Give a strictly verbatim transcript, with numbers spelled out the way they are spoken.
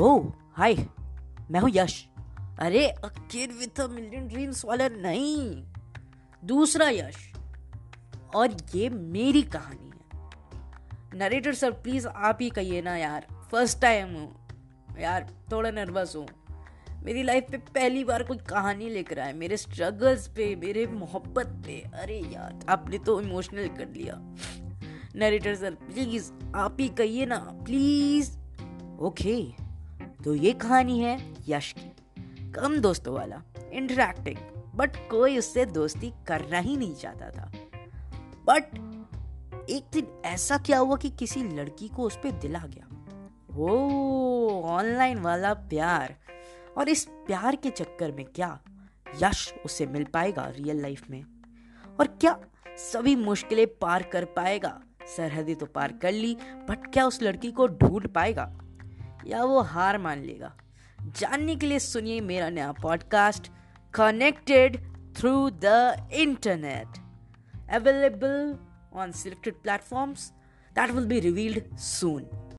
ओह हाय, मैं हूँ यश। अरे a kid with a million dreams वाला नहीं, दूसरा यश। और ये मेरी कहानी है। नरेटर सर प्लीज़ आप ही कहिए ना यार, फर्स्ट टाइम हूँ यार, थोड़ा नर्वस हूँ। मेरी लाइफ पे पहली बार कोई कहानी लेकर आए, मेरे स्ट्रगल्स पे, मेरे मोहब्बत पे। अरे यार आपने तो इमोशनल कर दिया। नरेटर सर प्लीज़ आप ही कहिए ना, प्लीज़। ओके तो ये कहानी है यश की, कम दोस्तों वाला, इंटरैक्टिंग, बट कोई उससे दोस्ती करना ही नहीं चाहता था। बट एक दिन ऐसा क्या हुआ कि किसी लड़की को उस पर दिल आ गया। ओ ऑनलाइन वाला प्यार। और इस प्यार के चक्कर में क्या यश उसे मिल पाएगा रियल लाइफ में, और क्या सभी मुश्किलें पार कर पाएगा। सरहदें तो पार कर ली, बट क्या उस लड़की को ढूंढ पाएगा या वो हार मान लेगा। जानने के लिए सुनिए मेरा नया podcast connected through the internet, available on selected platforms that will be revealed soon.